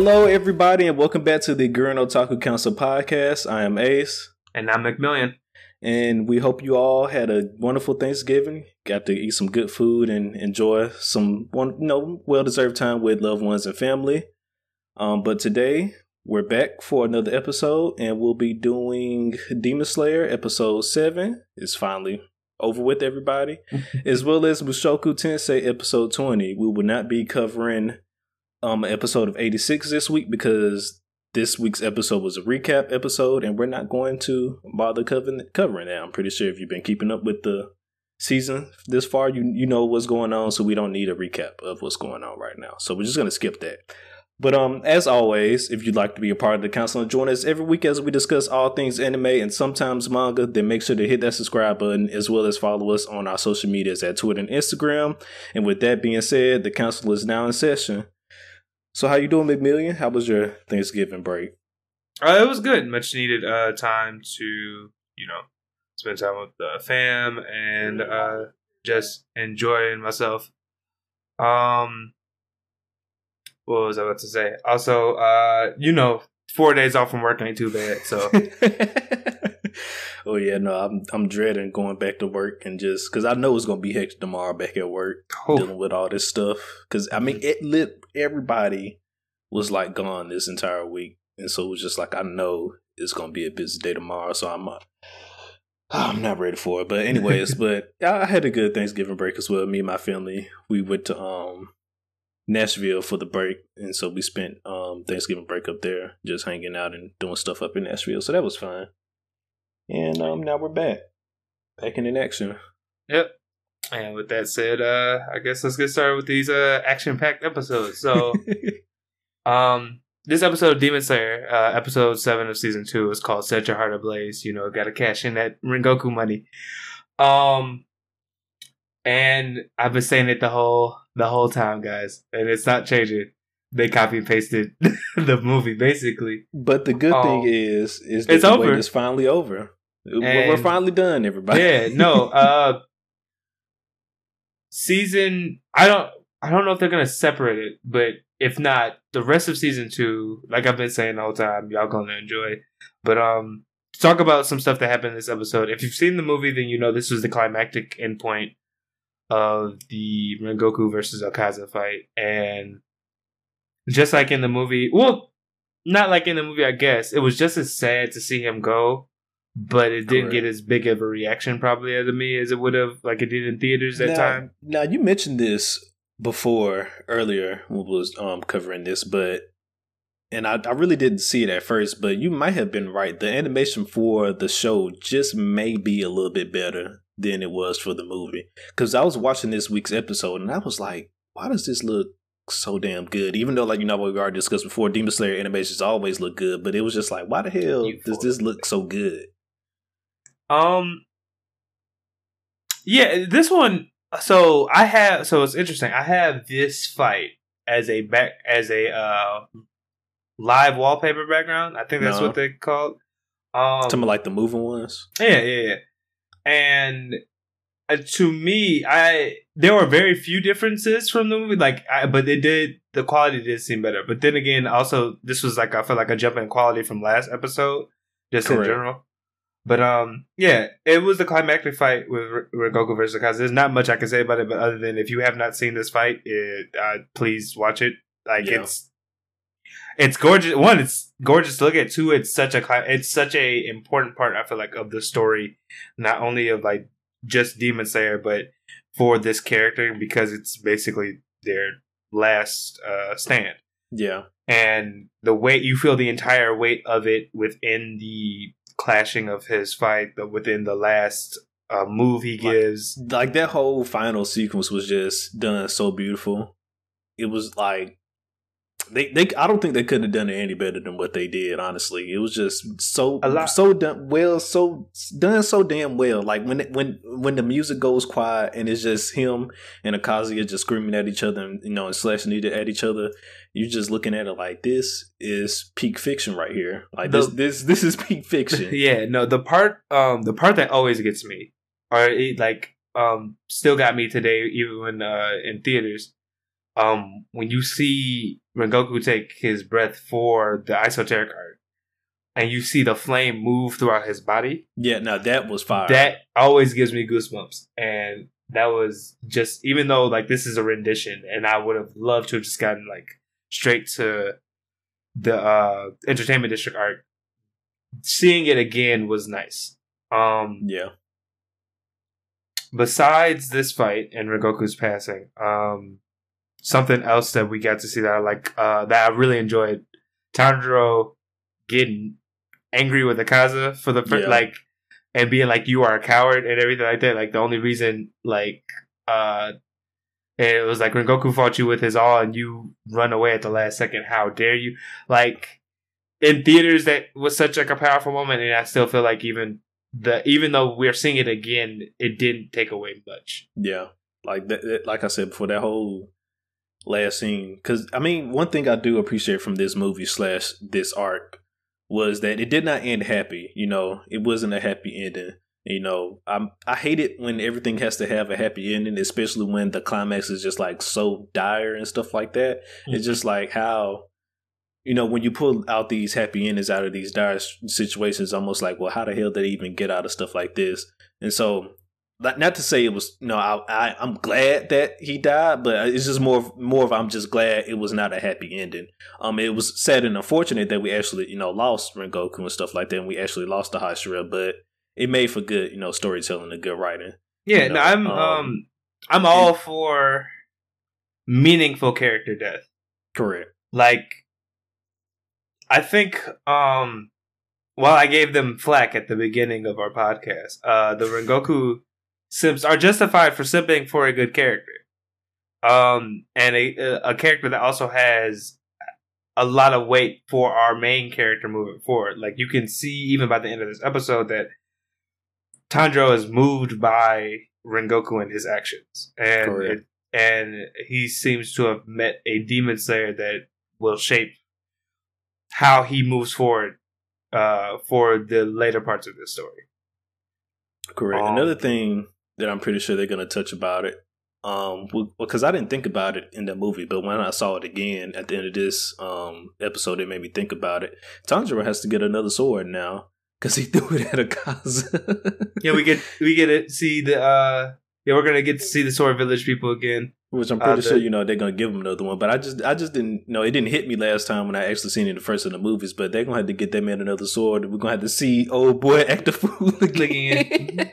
Hello, everybody, and welcome back to the Guren Otaku Council podcast. I am Ace. And I'm McMillian. And we hope you all had a wonderful Thanksgiving, got to eat some good food and enjoy some well-deserved time with loved ones and family. But today, we're back for another episode, and we'll be doing Demon Slayer Episode 7. It's finally over with, everybody. As well as Mushoku Tensei Episode 20. We will not be covering an episode of 86 this week because this week's episode was a recap episode, and we're not going to bother covering that. I'm pretty sure if you've been keeping up with the season this far, you know what's going on, so we don't need a recap of what's going on right now. So we're just going to skip that. But as always, if you'd like to be a part of the council and join us every week as we discuss all things anime and sometimes manga, then make sure to hit that subscribe button as well as follow us on our social medias at Twitter and Instagram. And with that being said, the council is now in session. So how you doing, McMillian? How was your Thanksgiving break? It was good. Much needed time to, spend time with the fam and just enjoying myself. What was I about to say? Also, 4 days off from work ain't too bad. So. Oh yeah, no, I'm dreading going back to work and just because I know it's gonna be hectic tomorrow back at work dealing with all this stuff. Because I mean, everybody was like gone this entire week, and so it was just like I know it's gonna be a busy day tomorrow. So I'm not ready for it. But anyways, but I had a good Thanksgiving break as well. Me and my family, we went to Nashville for the break, and so we spent Thanksgiving break up there, just hanging out and doing stuff up in Nashville. So that was fun. And now we're back in action. Yep. And with that said, I guess let's get started with these action-packed episodes. So, this episode of Demon Slayer, episode 7 of season 2, is called "Set Your Heart Ablaze." Gotta cash in that Rengoku money. And I've been saying it the whole time, guys, and it's not changing. They copy and pasted the movie, basically. But the good thing is that it's finally over. We're finally done, everybody. Yeah, no. Season, I don't know if they're gonna separate it, but if not, the rest of season 2, like I've been saying the whole time, y'all gonna enjoy. But talk about some stuff that happened in this episode. If you've seen the movie, then you know this was the climactic endpoint of the Rengoku versus Akaza fight, and just like in the movie, well, not like in the movie, I guess. It was just as sad to see him go, but it didn't get as big of a reaction probably out of me as it would have, like it did in theaters that time. Now, you mentioned this earlier when we was covering this, I really didn't see it at first, but you might have been right. The animation for the show just may be a little bit better than it was for the movie. Because I was watching this week's episode, and I was like, why does this look so damn good, even though what we already discussed before, Demon Slayer animations always look good, but it was just like, why the hell does this look so good? Yeah, this one. So it's interesting. I have this fight as a live wallpaper background. I think that's what they called. Some of like the moving ones. Yeah. And to me, there were very few differenses from the movie, the quality did seem better. But then again, also this was I felt like a jump in quality from last episode, just Correct. In general. But yeah, it was the climactic fight with Rengoku versus Akaza. There's not much I can say about it, but other than if you have not seen this fight, please watch it. It's gorgeous. One, it's gorgeous to look at. Two, it's such a important part, I feel like, of the story, not only of just Demon Slayer, but for this character, because it's basically their last stand. Yeah. And the weight, you feel the entire weight of it within the clashing of his fight, within the last move he gives. Like that whole final sequence was just done so beautiful. It was like, they I don't think they could have done it any better than what they did, honestly. It was just so damn well. Like when the music goes quiet and it's just him and Akaza just screaming at each other and and slashing at each other, you're just looking at it like, this is peak fiction right here. Like this is peak fiction. Yeah, no, the part that always gets me, or it still got me today, even when in theaters, when you see Rengoku take his breath for the esoteric art, and you see the flame move throughout his body. Yeah, no, that was fire. That always gives me goosebumps. And that was just, even though like this is a rendition, and I would have loved to have just gotten like straight to the Entertainment District art, seeing it again was nice. Yeah. Besides this fight and Rengoku's passing, something else that we got to see that I like, that I really enjoyed, Tanjiro getting angry with Akaza for the first, like, and being like, you are a coward and everything like that. Like, the only reason, like, it was like, Rengoku fought you with his all and you run away at the last second. How dare you? Like, in theaters, that was such like a powerful moment, and I still feel like even though we're seeing it again, it didn't take away much. Yeah, like that, like I said before, that whole last scene. Because I mean, one thing I do appreciate from this movie / this arc was that it did not end happy. You know, it wasn't a happy ending. You know, I hate it when everything has to have a happy ending, especially when the climax is just like so dire and stuff like that. Mm-hmm. It's just like how, you know, when you pull out these happy endings out of these dire situations, almost like, well, how the hell did they even get out of stuff like this? And so, not to say it was, no, I'm glad that he died, but it's just more of I'm just glad it was not a happy ending. It was sad and unfortunate that we actually, you know, lost Rengoku and stuff like that, and we actually lost the Hashira, but it made for good, you know, storytelling and good writing. Yeah, you know? No, I'm all for meaningful character death. Correct. Like, I think, while I gave them flack at the beginning of our podcast, the Rengoku simps are justified for simping for a good character. And a character that also has a lot of weight for our main character moving forward. Like, you can see even by the end of this episode that Tanjiro is moved by Rengoku and his actions. And he seems to have met a Demon Slayer that will shape how he moves forward for the later parts of this story. Correct. Another thing that I'm pretty sure they're going to touch about it, because I didn't think about it in the movie, but when I saw it again at the end of this episode, it made me think about it. Tanjiro has to get another sword now because he threw it at Akaza. Yeah, we're going to get to see the Sword Village people again. Which I'm pretty sure, you know, they're going to give him another one. But I just didn't, you know, it didn't hit me last time when I actually seen it in the first of the movies. But they're going to have to get that man another sword. We're going to have to see old boy act the fool again.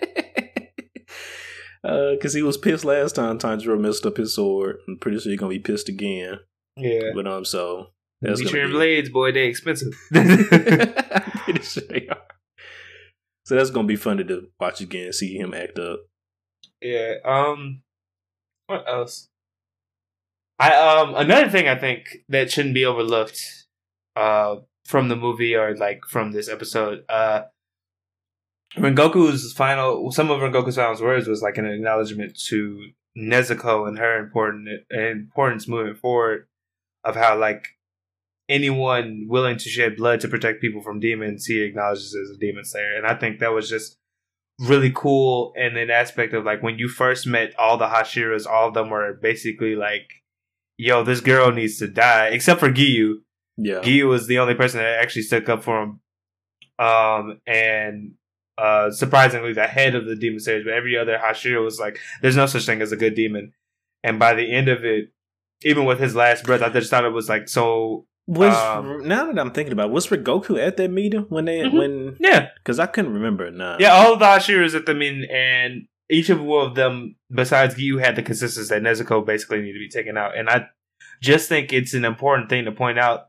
Because he was pissed last time Tanjiro messed up his sword. I'm pretty sure he's going to be pissed again. Yeah. But so. That's gonna be your blades, boy. They're expensive. I'm pretty sure they are. So that's going to be fun to watch again, see him act up. Yeah. What else? Another thing I think that shouldn't be overlooked from the movie or like from this episode, some of Rengoku's final words was like an acknowledgement to Nezuko and her importance moving forward, of how like anyone willing to shed blood to protect people from demons, he acknowledges as a Demon Slayer. And I think that was just really cool, and an aspect of like when you first met all the Hashiras, all of them were basically like, yo, this girl needs to die, except for Giyu. Yeah. Giyu was the only person that actually stuck up for him. And surprisingly, the head of the Demon Slayers, but every other Hashira was like, there's no such thing as a good demon. And by the end of it, even with his last breath, I just thought it was like so. Now that I'm thinking about it, was Rengoku at that meeting when they when yeah, because I couldn't remember it now. Yeah, all of the Hashiras at the meeting, and each of one of them besides Giyu had the consensus that Nezuko basically needed to be taken out. And I just think it's an important thing to point out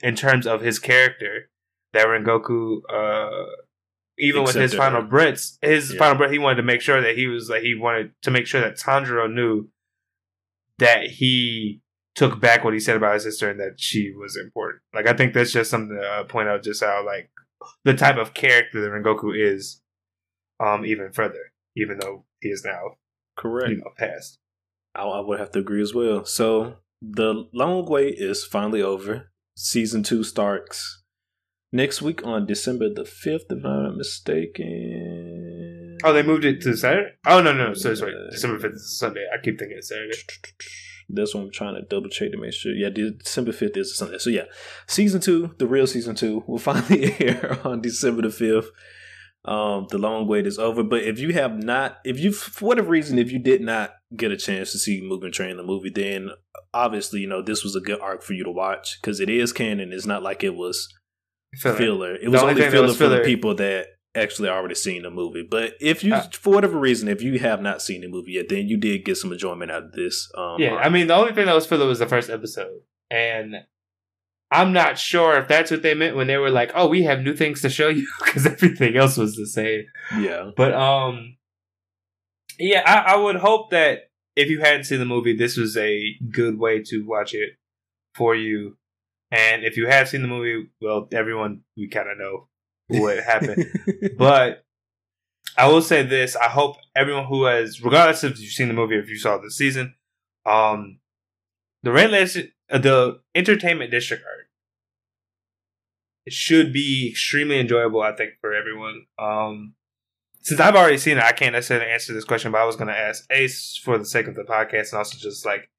in terms of his character, that Rengoku even except with his final breaths, he wanted to make sure that he wanted to make sure that Tanjiro knew that he took back what he said about his sister and that she was important. Like, I think that's just something to point out, just how, like, the type of character that Rengoku is even further, even though he is now, correct, you know, past. I would have to agree as well. So, the long wait is finally over. Season 2 starts next week on December the 5th, if I'm not mistaken. Oh, they moved it to Saturday? Oh, no. So, it's right. December 5th is Sunday. I keep thinking it's Saturday. That's what I'm trying to double check to make sure. Yeah, December 5th is Sunday. So yeah, season 2, the real season 2, will finally air on December the 5th. The long wait is over. But if you have not, if you, for whatever reason, if you did not get a chance to see Mugen Train, the movie, then obviously, you know, this was a good arc for you to watch because it is canon. It's not like it was filler. It was only filler for the people that actually already seen the movie. But if you, for whatever reason, if you have not seen the movie yet, then you did get some enjoyment out of this. Yeah, arc. I mean, the only thing that was filler was the first episode. And I'm not sure if that's what they meant when they were like, oh, we have new things to show you, because everything else was the same. Yeah. But, yeah, I would hope that if you hadn't seen the movie, this was a good way to watch it for you. And if you have seen the movie, well, everyone, we kind of know what happened. But I will say this. I hope everyone who has, regardless if you've seen the movie, if you saw this season, the Entertainment District arc, it should be extremely enjoyable, I think, for everyone. Since I've already seen it, I can't necessarily answer this question, but I was going to ask Ace for the sake of the podcast and also just like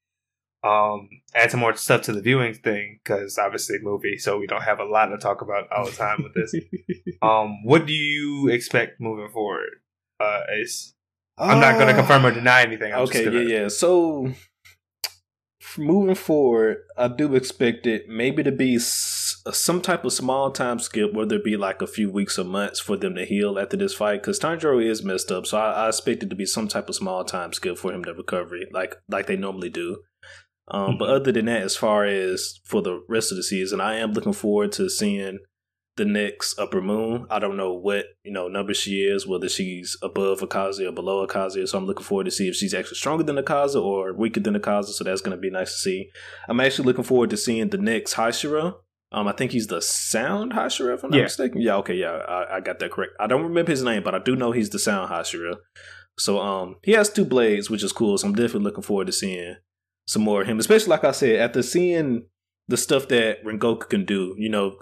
add some more stuff to the viewing thing, because obviously movie, so we don't have a lot to talk about all the time with this. What do you expect moving forward, Ace? I'm not going to confirm or deny anything. Okay, So moving forward, I do expect it maybe to be some type of small time skip, whether it be like a few weeks or months for them to heal after this fight, because Tanjiro is messed up, so I expect it to be some type of small time skip for him to recover, like they normally do. But other than that, as far as for the rest of the season, I am looking forward to seeing the next Upper Moon. I don't know what number she is, whether she's above Akaza or below Akaza, so I'm looking forward to see if she's actually stronger than Akaza or weaker than Akaza, so that's going to be nice to see. I'm actually looking forward to seeing the next Hashira. I think he's the Sound Hashira, if I'm not mistaken. Yeah, okay, yeah, I got that correct. I don't remember his name, but I do know he's the Sound Hashira. So he has 2 blades, which is cool, so I'm definitely looking forward to seeing some more of him, especially like I said, after seeing the stuff that Rengoku can do,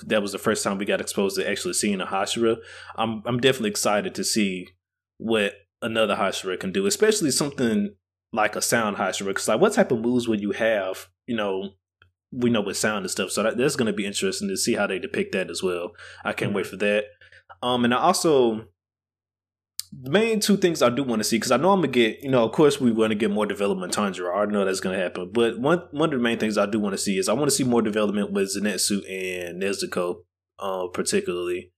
that was the first time we got exposed to actually seeing a Hashira. I'm definitely excited to see what another Hashira can do, especially something like a Sound Hashira, because like what type of moves would you have, we know with sound and stuff, so that's going to be interesting to see how they depict that as well. I can't wait for that. And I also, the main 2 things I do want to see, because I know I'm going to get, of course we want to get more development Tanjiro. I already know that's going to happen. But one of the main things I do want to see is I want to see more development with Zenitsu and Nezuko, particularly.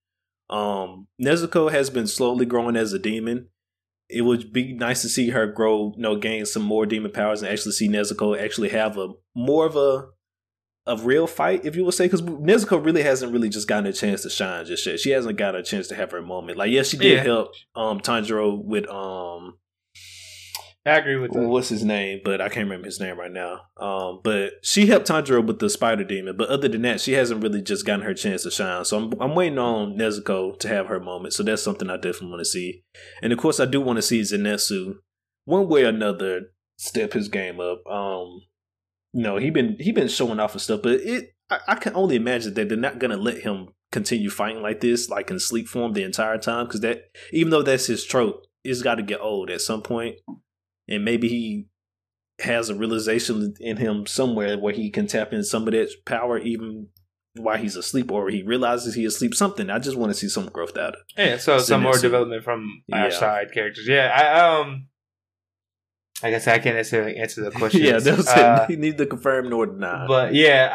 Nezuko has been slowly growing as a demon. It would be nice to see her grow, gain some more demon powers and actually see Nezuko actually have more of a real fight, if you will say, because Nezuko really hasn't really just gotten a chance to shine just yet. She hasn't got a chance to have her moment. Like, yes, she did help Tanjiro with I agree with that. What's his name? But I can't remember his name right now. But she helped Tanjiro with the spider demon. But other than that, she hasn't really just gotten her chance to shine. So I'm waiting on Nezuko to have her moment. So that's something I definitely want to see. And of course, I do want to see Zenitsu one way or another step his game up. He been showing off and stuff, but I can only imagine that they're not gonna let him continue fighting like this, like in sleep form the entire time, because that, even though that's his trope, it's got to get old at some point, and maybe he has a realization in him somewhere where he can tap in some of that power even while he's asleep, or he realizes he's asleep. Something. I just want to see some growth out of it. Yeah, so some more development from our side characters. Yeah, Like I said, I can't necessarily answer the question. Yeah, that was it. You need to confirm nor deny. But yeah,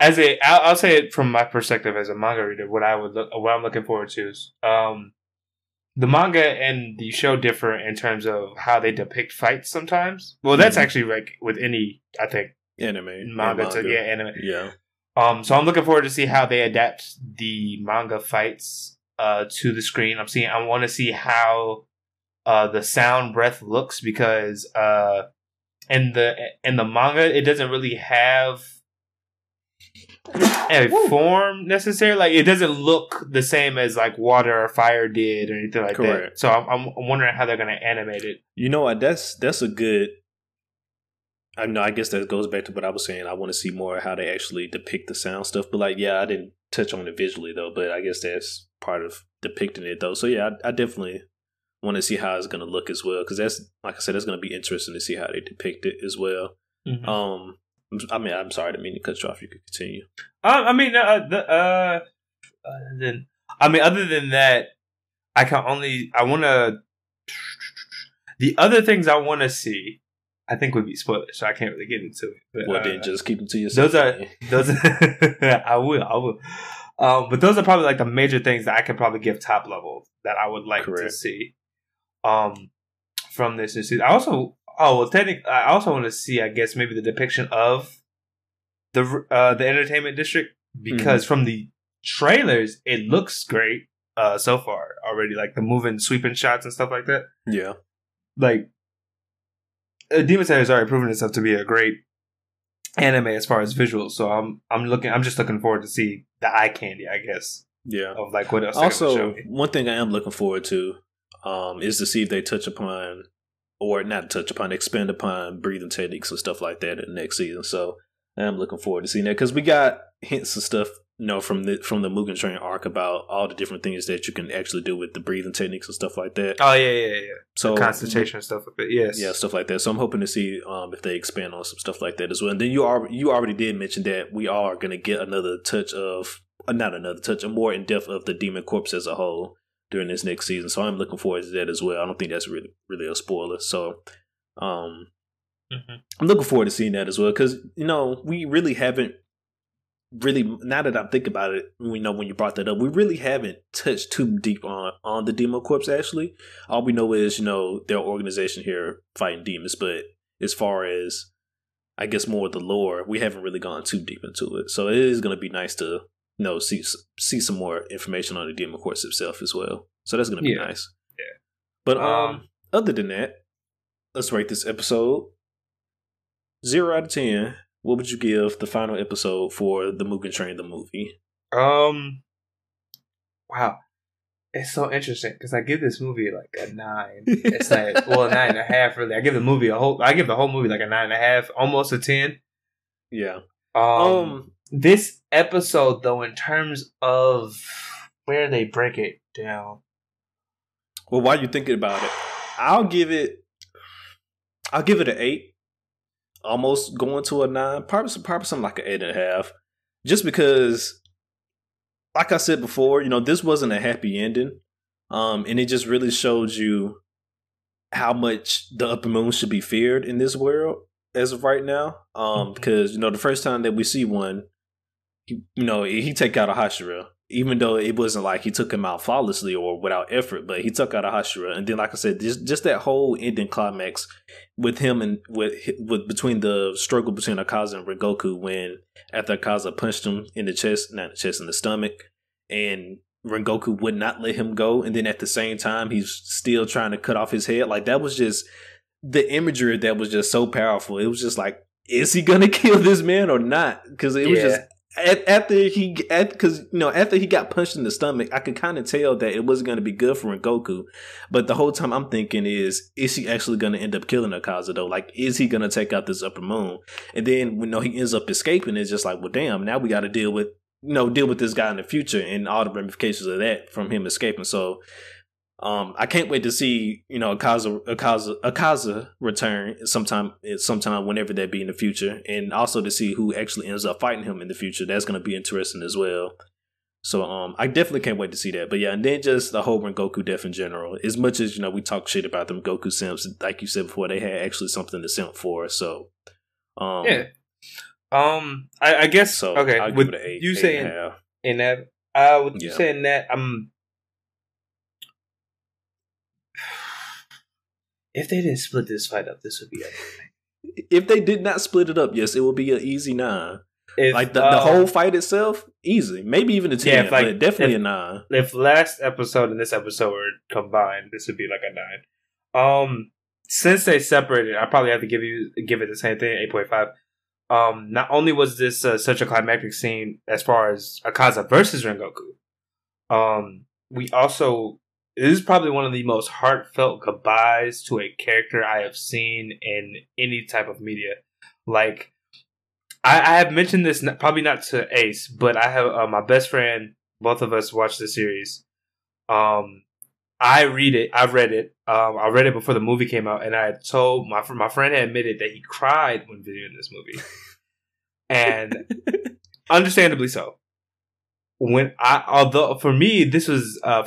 I'll say it from my perspective as a manga reader. What I'm looking forward to is the manga and the show differ in terms of how they depict fights sometimes. Well, that's actually like with any, I think, anime anime. Yeah. So I'm looking forward to see how they adapt the manga fights to the screen. I want to see how the sound breath looks, because in the manga it doesn't really have a form necessarily. Like, it doesn't look the same as like water or fire did or anything like that. So I'm wondering how they're going to animate it. That's a good. I know. I guess that goes back to what I was saying. I want to see more how they actually depict the sound stuff. But like, yeah, I didn't touch on it visually though. But I guess that's part of depicting it though. So yeah, I definitely want to see how it's going to look as well, because that's, like I said, that's going to be interesting to see how they depict it as well. Mm-hmm. I mean, I'm sorry, I didn't mean to cut you off. You could continue. I mean, other than that, the other things I want to see, I think would be spoilers, so I can't really get into it. But, well, then just keep them to yourself. I will. But those are probably like the major things that I could probably give top level that I would like to see from this season. I also want to see, I guess, maybe the depiction of the Entertainment District, because from the trailers it looks great so far already, like the moving, sweeping shots and stuff like that. Yeah, like Demon Slayer has already proven itself to be a great anime as far as visuals, so I'm just looking forward to see the eye candy, I guess. Yeah, of like what else. Also, one thing I am looking forward to is to see if they expand upon breathing techniques and stuff like that in the next season. So I'm looking forward to seeing that, because we got hints of stuff, you know, from the Mugen Train arc about all the different things that you can actually do with the breathing techniques and stuff like that. Oh yeah. So the concentration stuff, yes. Yeah, stuff like that. So I'm hoping to see if they expand on some stuff like that as well. And then you already did mention that we are going to get a more in depth of the Demon Corps as a whole during this next season. So I'm looking forward to that as well. I don't think that's really a spoiler. So I'm looking forward to seeing that as well, because, you know, we really haven't really, now that I'm thinking about it, we know when you brought that up, we really haven't touched too deep on the Demon Corps, actually. All we know is, you know, their organization here fighting demons, but as far as, I guess, more of the lore, we haven't really gone too deep into it. So it is going to be nice to, you know, see some more information on the Demon Corps itself as well. So that's going to be nice. Yeah. But other than that, let's rate this episode. 0 out of 10. What would you give the final episode for the Mugen Train, the movie? Wow, it's so interesting because I give this movie like a 9. It's like, well, 9.5 really. I give the movie I give the whole movie like a 9.5, almost a 10. Yeah. This episode though, in terms of where they break it down. Well, while you're thinking about it, I'll give it an 8. Almost going to a 9, probably something like an 8.5, just because, like I said before, you know, this wasn't a happy ending, and it just really showed you how much the upper moon should be feared in this world as of right now. Because, you know, the first time that we see one, you know, he take out a Hashira, even though it wasn't like he took him out flawlessly or without effort, but he took out a Hashira. And then, like I said, just that whole ending climax with him and with between the struggle between Akaza and Rengoku, when after Akaza punched him in the chest, in the stomach, and Rengoku would not let him go. And then at the same time, he's still trying to cut off his head. Like, that was just the imagery that was just so powerful. It was just like, is he going to kill this man or not? Because it was just... After he got punched in the stomach, I could kind of tell that it wasn't going to be good for Rengoku. But the whole time I'm thinking is he actually going to end up killing Akaza though? Like, is he going to take out this upper moon? And then, you know, he ends up escaping. It's just like, well, damn, now we got to deal with this guy in the future and all the ramifications of that from him escaping. So, I can't wait to see, you know, Akaza return sometime whenever that be in the future, and also to see who actually ends up fighting him in the future. That's going to be interesting as well. So I definitely can't wait to see that. But yeah, and then just the whole Rengoku death in general. As much as, you know, we talk shit about them Goku simps, like you said before, they had actually something to simp for. So I guess so. Okay, I'll give it an 8. You saying in that? With you saying that, I'm. If they didn't split this fight up, this would be amazing. If they did not split it up, yes, it would be an easy 9. If, like the whole fight itself, easy. Maybe even a 10, yeah, like, but definitely a 9. If last episode and this episode were combined, this would be like a 9. Since they separated, I probably have to give it the same thing, 8.5. Not only was this such a climactic scene as far as Akaza versus Rengoku, we also... This is probably one of the most heartfelt goodbyes to a character I have seen in any type of media. Like, I have mentioned this, probably not to Ace, but I have my best friend, both of us watched the series. I read it before the movie came out, and I had told my friend had admitted that he cried when viewing this movie, and understandably so. The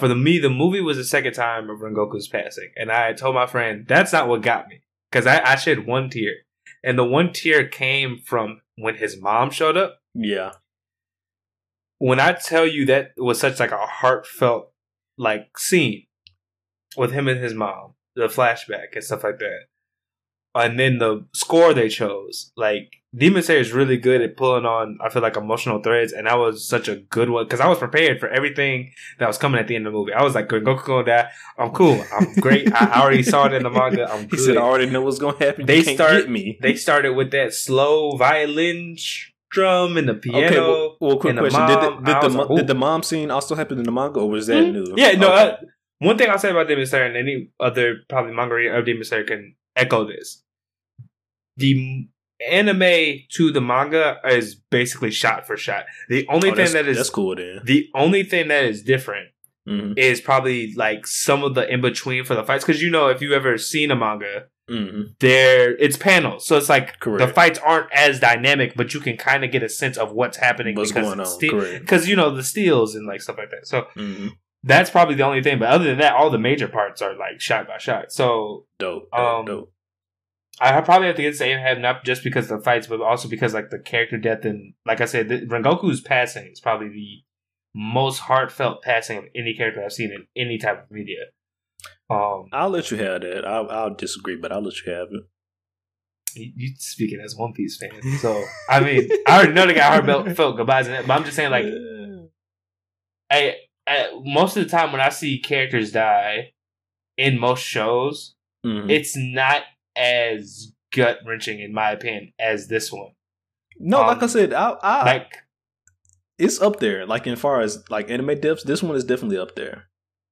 movie was the second time of Rengoku's passing, and I had told my friend that's not what got me, because I shed one tear, and the one tear came from when his mom showed up. Yeah. When I tell you that it was such like a heartfelt like scene with him and his mom, the flashback and stuff like that, and then the score they chose, like Demon Slayer is really good at pulling on, I feel like, emotional threads, and that was such a good one because I was prepared for everything that was coming at the end of the movie. I was like, Goku gonna die. I'm cool. I'm great. I already saw it in the manga. I'm good. He said, I already know what's gonna happen. They started with that slow violin drum and the piano. Okay, well quick question: did the mom scene also happen in the manga, or was that new? Yeah, no. Okay. One thing I'll say about Demon Slayer, and any other probably manga reader of Demon Slayer can echo this: the anime to the manga is basically shot for shot. The only thing that's cool, then. The only thing that is different is probably like some of the in between for the fights, because if you ever seen a manga. Mm-hmm. It's panels, so it's like the fights aren't as dynamic, but you can kind of get a sense of what's happening, because the steals and like stuff like that. So that's probably the only thing. But other than that, all the major parts are like shot by shot. So dope. I probably have to get Saiyan Head, not just because of the fights, but also because like the character death, and like I said, Rengoku's passing is probably the most heartfelt passing of any character I've seen in any type of media. I'll let you have that. I'll disagree, but I'll let you have it. You speaking as One Piece fan, so I mean, I already know they got heartfelt goodbyes in it, but I'm just saying, like, I most of the time when I see characters die in most shows, it's not as gut wrenching, in my opinion, as this one. No, like I said, I like it's up there. Like as far as like anime depths, this one is definitely up there.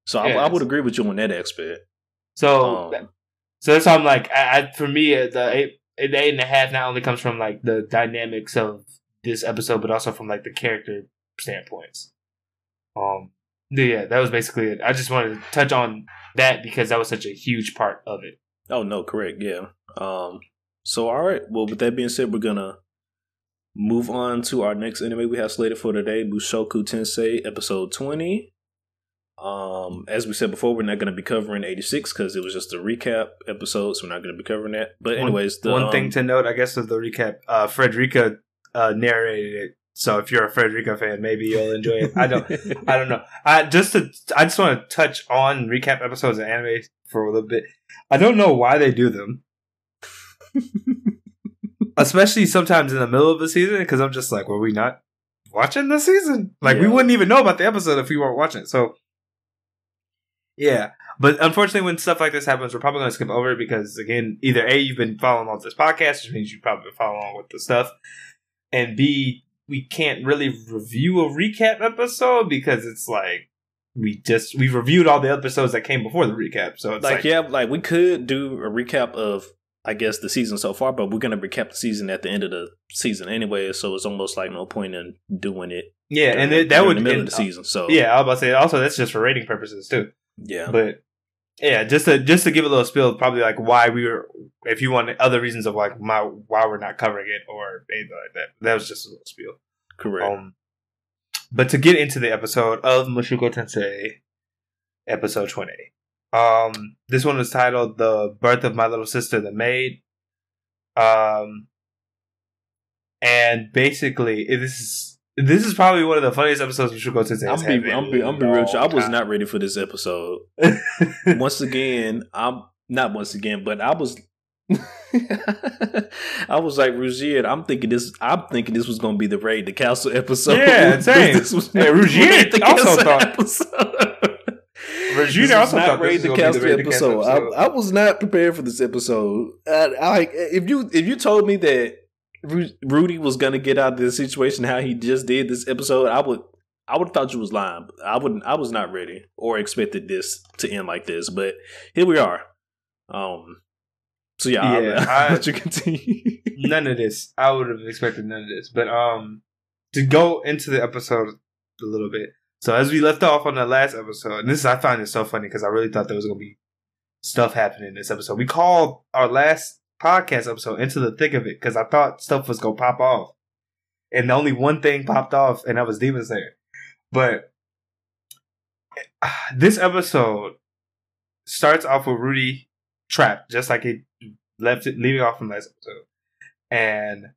So yeah, I would agree with you on that aspect. So that's how I'm like, for me, the 8.5 not only comes from like the dynamics of this episode, but also from like the character standpoints. Yeah, that was basically it. I just wanted to touch on that because that was such a huge part of it. Oh no, correct, yeah. So all right, well, with that being said, we're gonna move on to our next anime we have slated for today, Mushoku Tensei, episode 20. As we said before, we're not going to be covering 86 because it was just a recap episode, so we're not going to be covering that. But anyways, one thing to note, I guess, of the recap, Frederica narrated it. So if you're a Frederica fan, maybe you'll enjoy it. I don't know. I just want to touch on recap episodes of anime for a little bit. I don't know why they do them, especially sometimes in the middle of the season, because I'm just like, were we not watching the season? Like we wouldn't even know about the episode if we weren't watching it. So. Yeah, but unfortunately when stuff like this happens, we're probably going to skip over it because, again, either A, you've been following along with this podcast, which means you've probably been following along with the stuff, and B, we can't really review a recap episode because it's like, we reviewed all the episodes that came before the recap, so it's like... we could do a recap of, I guess, the season so far, but we're going to recap the season at the end of the season anyway, so it's almost like no point in doing it. Yeah, during, and that would... in the middle of the season, so... Yeah, I was about to say, also, that's just for rating purposes, too. Yeah, but yeah, just to give a little spiel, probably like why we were, if you want other reasons of like why we're not covering it or anything like that. That was just a little spiel. Correct. But to get into the episode of Mushoku Tensei, episode 20. This one was titled "The Birth of My Little Sister, the Maid." And basically, this is probably one of the funniest episodes Mushoku Tensei has had. I'm being real. I was not ready for this episode. But I was. I was like, Rugier, I'm thinking this was going to be the Raid the Castle episode. Yeah, same. Rugier also thought. Rugier also thought Raid the Castle episode. I was not prepared for this episode. If you told me that Rudy was gonna get out of this situation how he just did this episode, I would have thought you was lying. I was not ready or expected this to end like this, but here we are. So yeah, I'll let you continue. None of this. I would have expected none of this. But to go into the episode a little bit. So as we left off on the last episode, and I find it so funny because I really thought there was going to be stuff happening in this episode. We called our last podcast episode Into the Thick of It because I thought stuff was going to pop off. And only one thing popped off, and that was Demon Slayer. But this episode starts off with Rudy trapped, just like it left it, leaving off from last episode. And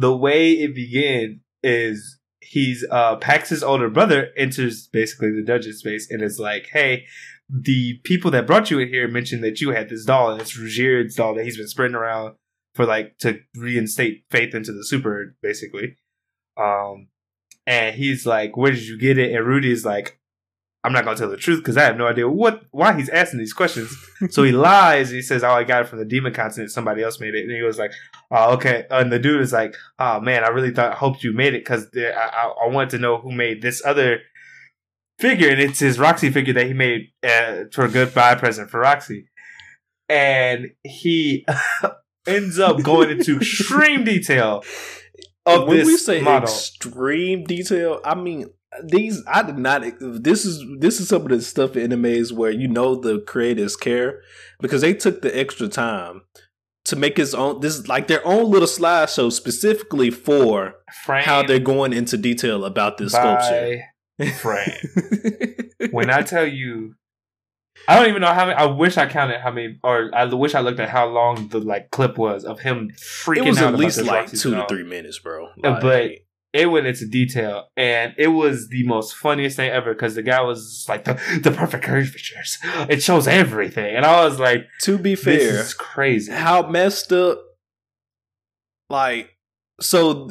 the way it began is he's Pax's older brother enters basically the dungeon space and is like, hey, the people that brought you in here mentioned that you had this doll, and it's Rugier's doll that he's been spreading around for like to reinstate faith into the super, basically. And he's like, where did you get it? And Rudy's like, I'm not going to tell the truth because I have no idea why he's asking these questions. So he lies. And he says, oh, I got it from the demon continent. Somebody else made it. And he was like, oh, okay. And the dude is like, oh, man, I really hoped you made it because I wanted to know who made this other figure. And it's his Roxy figure that he made for a goodbye present for Roxy. And he ends up going into extreme detail of when this we say model. Extreme detail, I mean... This is some of the stuff in animes where you know the creators care because they took the extra time to make his own. This is like their own little slideshow specifically for how they're going into detail about this sculpture. When I tell you, I don't even know how many. I wish I counted how many, or I wish I looked at how long the like clip was of him freaking out. It was out at least like 2 to 3 minutes, bro. Like, but it went into detail, and it was the most funniest thing ever because the guy was like, the perfect curvatures. It shows everything. And I was like, to be fair, this is crazy. How messed up. Like, so.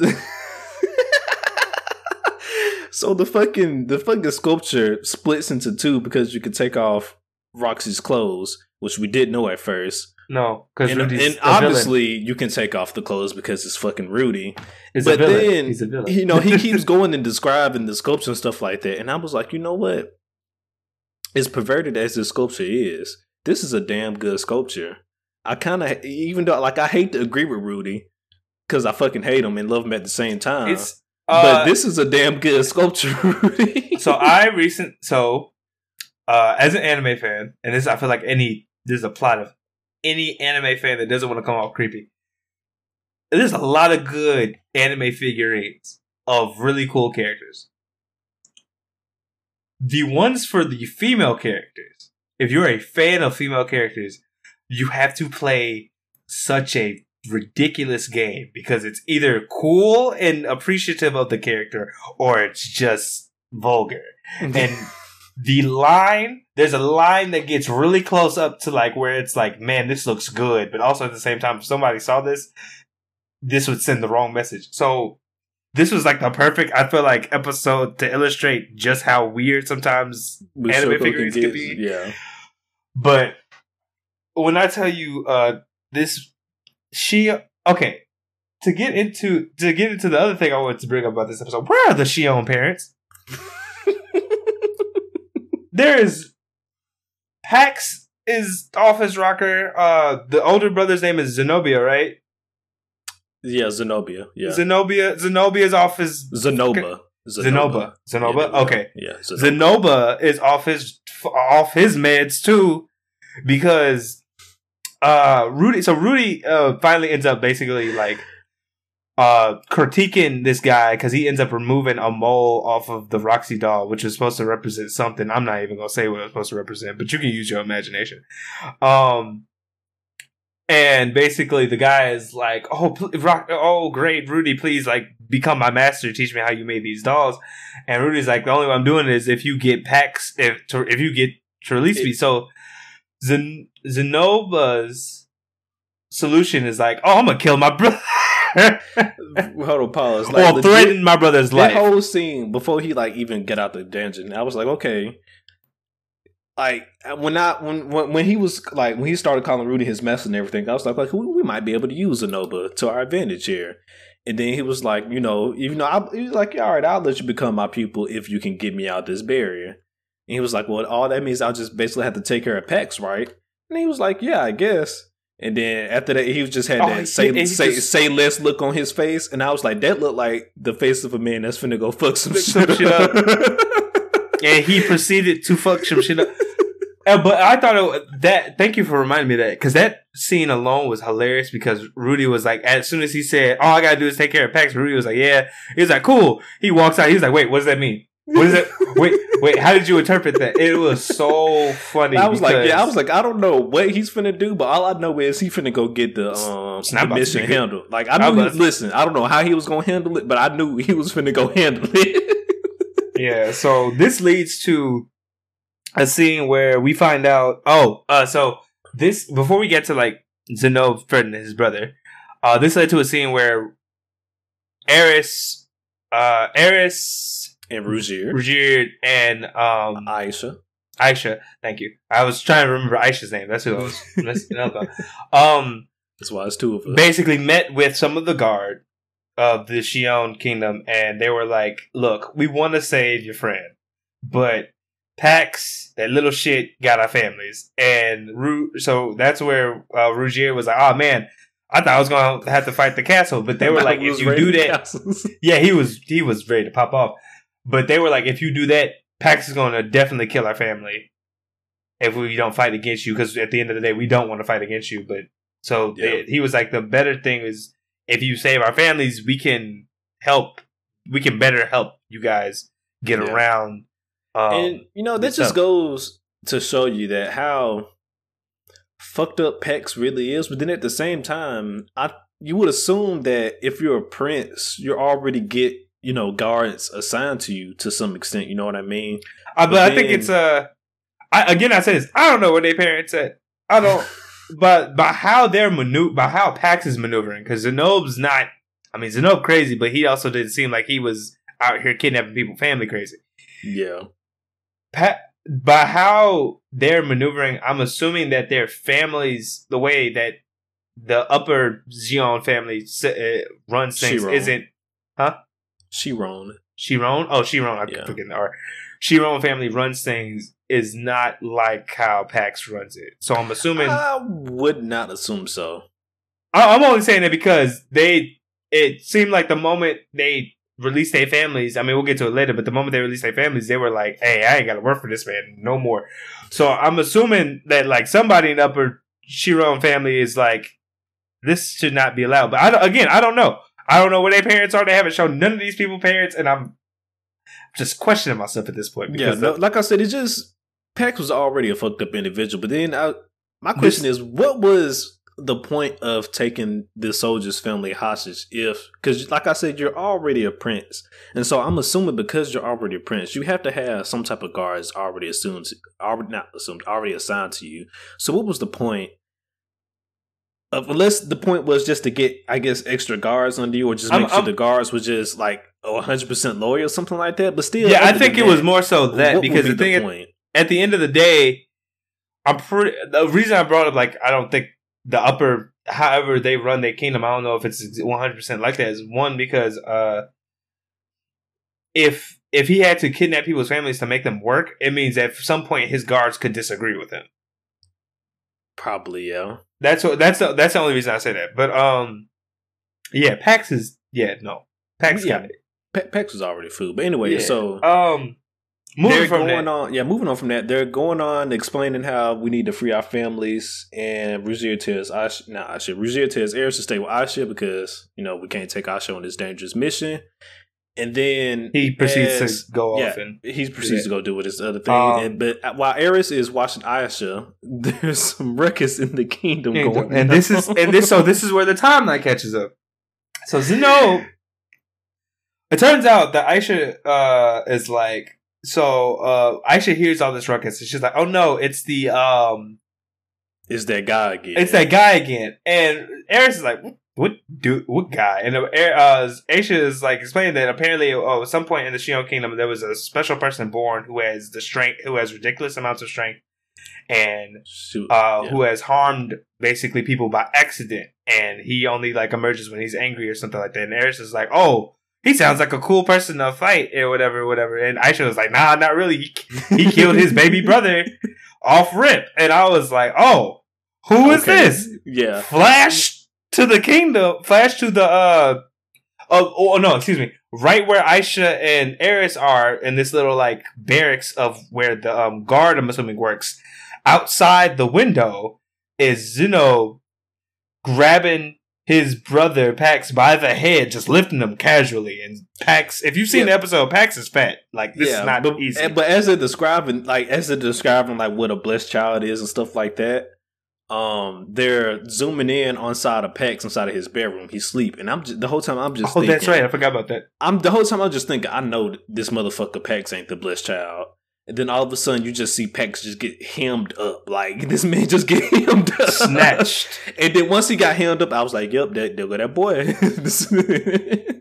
So the fucking sculpture splits into two because you could take off Roxy's clothes, which we didn't know at first. No, because and obviously villain. You can take off the clothes because it's fucking Rudy. He's a villain. You know, he keeps going and describing the sculpture and stuff like that. And I was like, you know what? As perverted as this sculpture is, this is a damn good sculpture. I kind of, even though like I hate to agree with Rudy because I fucking hate him and love him at the same time. But this is a damn good sculpture, Rudy. So as an anime fan, and this I feel like there's a plot of. Any anime fan that doesn't want to come off creepy. There's a lot of good anime figurines of really cool characters. The ones for the female characters, if you're a fan of female characters, you have to play such a ridiculous game because it's either cool and appreciative of the character or it's just vulgar. And there's a line that gets really close up to like where it's like, man, this looks good. But also at the same time, if somebody saw this, this would send the wrong message. So this was like the perfect, I feel like, episode to illustrate just how weird sometimes anime figurines can be. Yeah. But when I tell you to get into the other thing I wanted to bring up about this episode, where are the Shion parents? There is Pax is off his rocker. The older brother's name is Zenobia, right? Yeah, Zenobia. Yeah, Zenobia's off his Zenoba. Yeah, okay, yeah. Zenoba is off his meds too because Rudy. So Rudy finally ends up basically like critiquing this guy because he ends up removing a mole off of the Roxy doll, which is supposed to represent something. I'm not even gonna say what it was supposed to represent, but you can use your imagination. And basically the guy is like, great, Rudy, please like become my master, teach me how you made these dolls. And Rudy's like, the only way I'm doing it is if you get Pax, if you get to release me. So Zenoba's solution is like, I'm gonna kill my brother. Hold on, pause. Like, threaten my brother's life. That whole scene before he like even get out the dungeon, I was like, okay. Like when he was like when he started calling Rudy his mess and everything, I was like, we might be able to use Zenoba to our advantage here. And then he was like, you know, even though he was like, yeah, all right, I'll let you become my pupil if you can get me out this barrier. And he was like, well, all that means I'll just basically have to take care of Pax, right? And he was like, yeah, I guess. And then after that, he was just had say less look on his face. And I was like, that looked like the face of a man that's finna go fuck some shit up. And he proceeded to fuck some shit up. But I thought thank you for reminding me of that. Because that scene alone was hilarious because Rudy was like, as soon as he said, all I got to do is take care of Pax, Rudy was like, yeah. He was like, cool. He walks out. He was like, wait, what does that mean? What is that? Wait, how did you interpret that? It was so funny. I was like, I don't know what he's finna do, but all I know is he finna go get the mission handled. Like, I knew, I don't know how he was gonna handle it, but I knew he was finna go handle it. Yeah, so this leads to a scene where we find out, before we get to, like, Zenob Ferdinand, his brother, this led to a scene where Eris and Rugier and Aisha. Thank you. I was trying to remember Aisha's name. That's who I was messing up on. That's why it's two of us. Basically met with some of the guard of the Shion Kingdom, and they were like, look, we want to save your friend, but Pax, that little shit, got our families. And so that's where Rugier was like, oh, man, I thought I was going to have to fight the castle. But they were like, if you do that... Yeah, he was ready to pop off. But they were like, if you do that, Pax is going to definitely kill our family if we don't fight against you. Because at the end of the day, we don't want to fight against you. But so he was like, the better thing is if you save our families, we can help. We can better help you guys get around. And, you know, that just goes to show you that how fucked up Pax really is. But then at the same time, you would assume that if you're a prince, you're already get, you know, guards assigned to you to some extent. You know what I mean? But I think it's I say this. I don't know what their parents said. I don't. but how they're how Pax is maneuvering, because Zenob's not. I mean, Zenob crazy, but he also didn't seem like he was out here kidnapping people, family crazy. Yeah. By how they're maneuvering, I'm assuming that their families, the way that the upper Xion family runs things, isn't, huh? Shiron? Oh, Shiron. I keep forgetting the R. Shiron family runs things is not like how Pax runs it. So I'm assuming... I would not assume so. I'm only saying that because it seemed like the moment they released their families, I mean, we'll get to it later, but the moment they released their families, they were like, hey, I ain't got to work for this man no more. So I'm assuming that, like, somebody in the upper Shiron family is like, this should not be allowed. But I don't know. I don't know where their parents are. They haven't shown none of these people parents, and I'm just questioning myself at this point. Because like I said, it just Pax was already a fucked up individual. But then my question is, what was the point of taking the soldier's family hostage? Because like I said, you're already a prince, and so I'm assuming because you're already a prince, you have to have some type of guards already assigned to you. So what was the point? Unless the point was just to get, I guess, extra guards under you, or just make sure the guards were just like 100% loyal or something like that. But still, yeah, I think it was more so that because the thing at the end of the day, the reason I brought up, like, I don't think the upper, however they run their kingdom, I don't know if it's 100% like that. Is one because if he had to kidnap people's families to make them work, it means at some point his guards could disagree with him. Probably, yeah. That's the only reason I say that. But Pax is Pax got it. Pax was already food. But anyway, so moving on from that, they're going on explaining how we need to free our families, and Rugier tells Eris to stay with Aisha because, you know, we can't take Aisha on this dangerous mission. And then he proceeds to go off and he proceeds to go do with his other thing. But while Eris is watching Aisha, there's some ruckus in the kingdom going on. So this is where the timeline catches up. So Zenob, it turns out that Aisha is like, Aisha hears all this ruckus and she's like, oh no, it's that guy again. It's that guy again. And Eris is like, what guy? And Aisha is like explaining that apparently at some point in the Shion Kingdom there was a special person born who has the strength, who has ridiculous amounts of strength, and who has harmed basically people by accident, and he only like emerges when he's angry or something like that. And Aisha is like, oh, he sounds like a cool person to fight or whatever. And Aisha was like, nah, not really. He killed his baby brother off rip, and I was like, oh. Who is this? Yeah. Flash to the kingdom. Flash to the, oh, no, excuse me. Right where Aisha and Eris are in this little, like, barracks of where the guard, I'm assuming, works. Outside the window is Zeno grabbing his brother Pax by the head, just lifting him casually. And Pax, if you've seen the episode, Pax is fat. Like, this is not easy. But as they're describing, like what a blessed child is and stuff like that, they're zooming in on side of Pax, inside of his bedroom. He's asleep, and I'm just, the whole time I'm just thinking, that's right, I forgot about that. I'm just thinking, I know this motherfucker Pax ain't the blessed child. And then all of a sudden, you just see Pax just get hemmed up. Like, this man just get hemmed up. Snatched. And then once he got hemmed up, I was like, yep, there go that boy.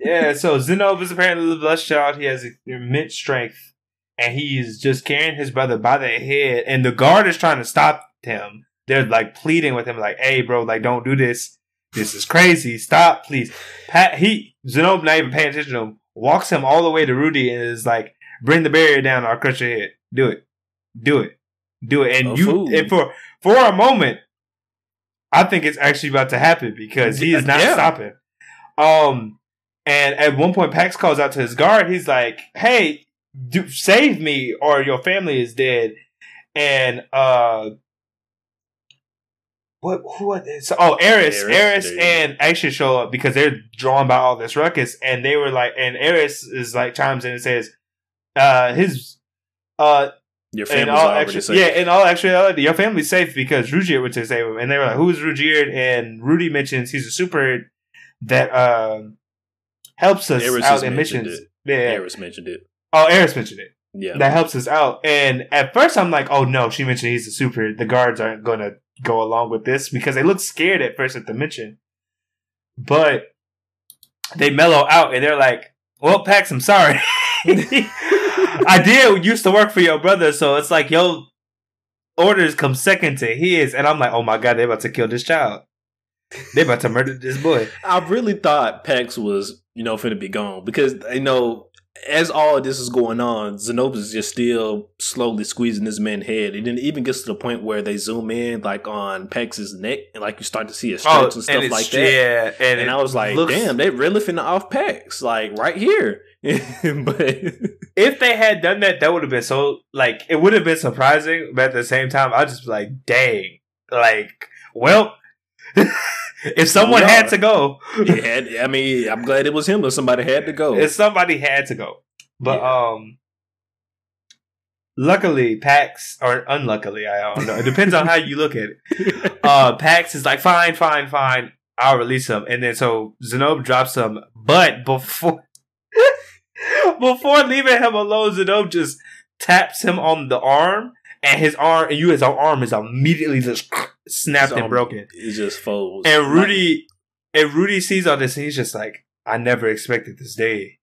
Yeah, so Zenoba is apparently the blessed child. He has immense strength. And he is just carrying his brother by the head. And the guard is trying to stop him. They're, like, pleading with him, like, hey, bro, like, don't do this. This is crazy. Stop, please. Zenoba, not even paying attention to him, walks him all the way to Rudy and is like, bring the barrier down or I'll crush your head. Do it. Do it. Do it. And for a moment, I think it's actually about to happen because he is not stopping. And at one point, Pax calls out to his guard. He's like, hey, save me or your family is dead. And Eris and Aisha show up because they're drawn by all this ruckus. And they were like, and Eris is like, chimes in and says, your family's already safe. Yeah, in all actuality, your family's safe because Rugier would save him. And they were like, who's Rugier? And Rudy mentions he's a super that helps us Eris out in missions. Yeah. Eris mentioned it. Oh, Eris mentioned it. Yeah. That helps us out. And at first I'm like, oh no, she mentioned he's a super. The guards aren't going to go along with this because they look scared at first at the mention. But they mellow out and they're like, well, Pax, I'm sorry. I used to work for your brother, so it's like your orders come second to his, and I'm like, oh my god, they're about to kill this child. They're about to murder this boy. I really thought Pax was, finna be gone because, as all of this is going on, Zenoba's just still slowly squeezing this man's head. And then it even gets to the point where they zoom in, like, on Pax's neck, and, like, you start to see a stretch and stuff like that. Yeah, and I was like, damn, they really finna off Pax, like, right here. But if they had done that, that would have been so, like, it would have been surprising, but at the same time, I'd just be like, dang. Like, well... If someone had to go, I'm glad it was him. If somebody had to go, but luckily Pax, or unluckily, I don't know. It depends on how you look at it. Pax is like, fine. I'll release him, and then so Zenoba drops him. But before leaving him alone, Zenoba just taps him on the arm. And his arm is immediately just snapped and broken. It just folds. And Rudy sees all this and he's just like, I never expected this day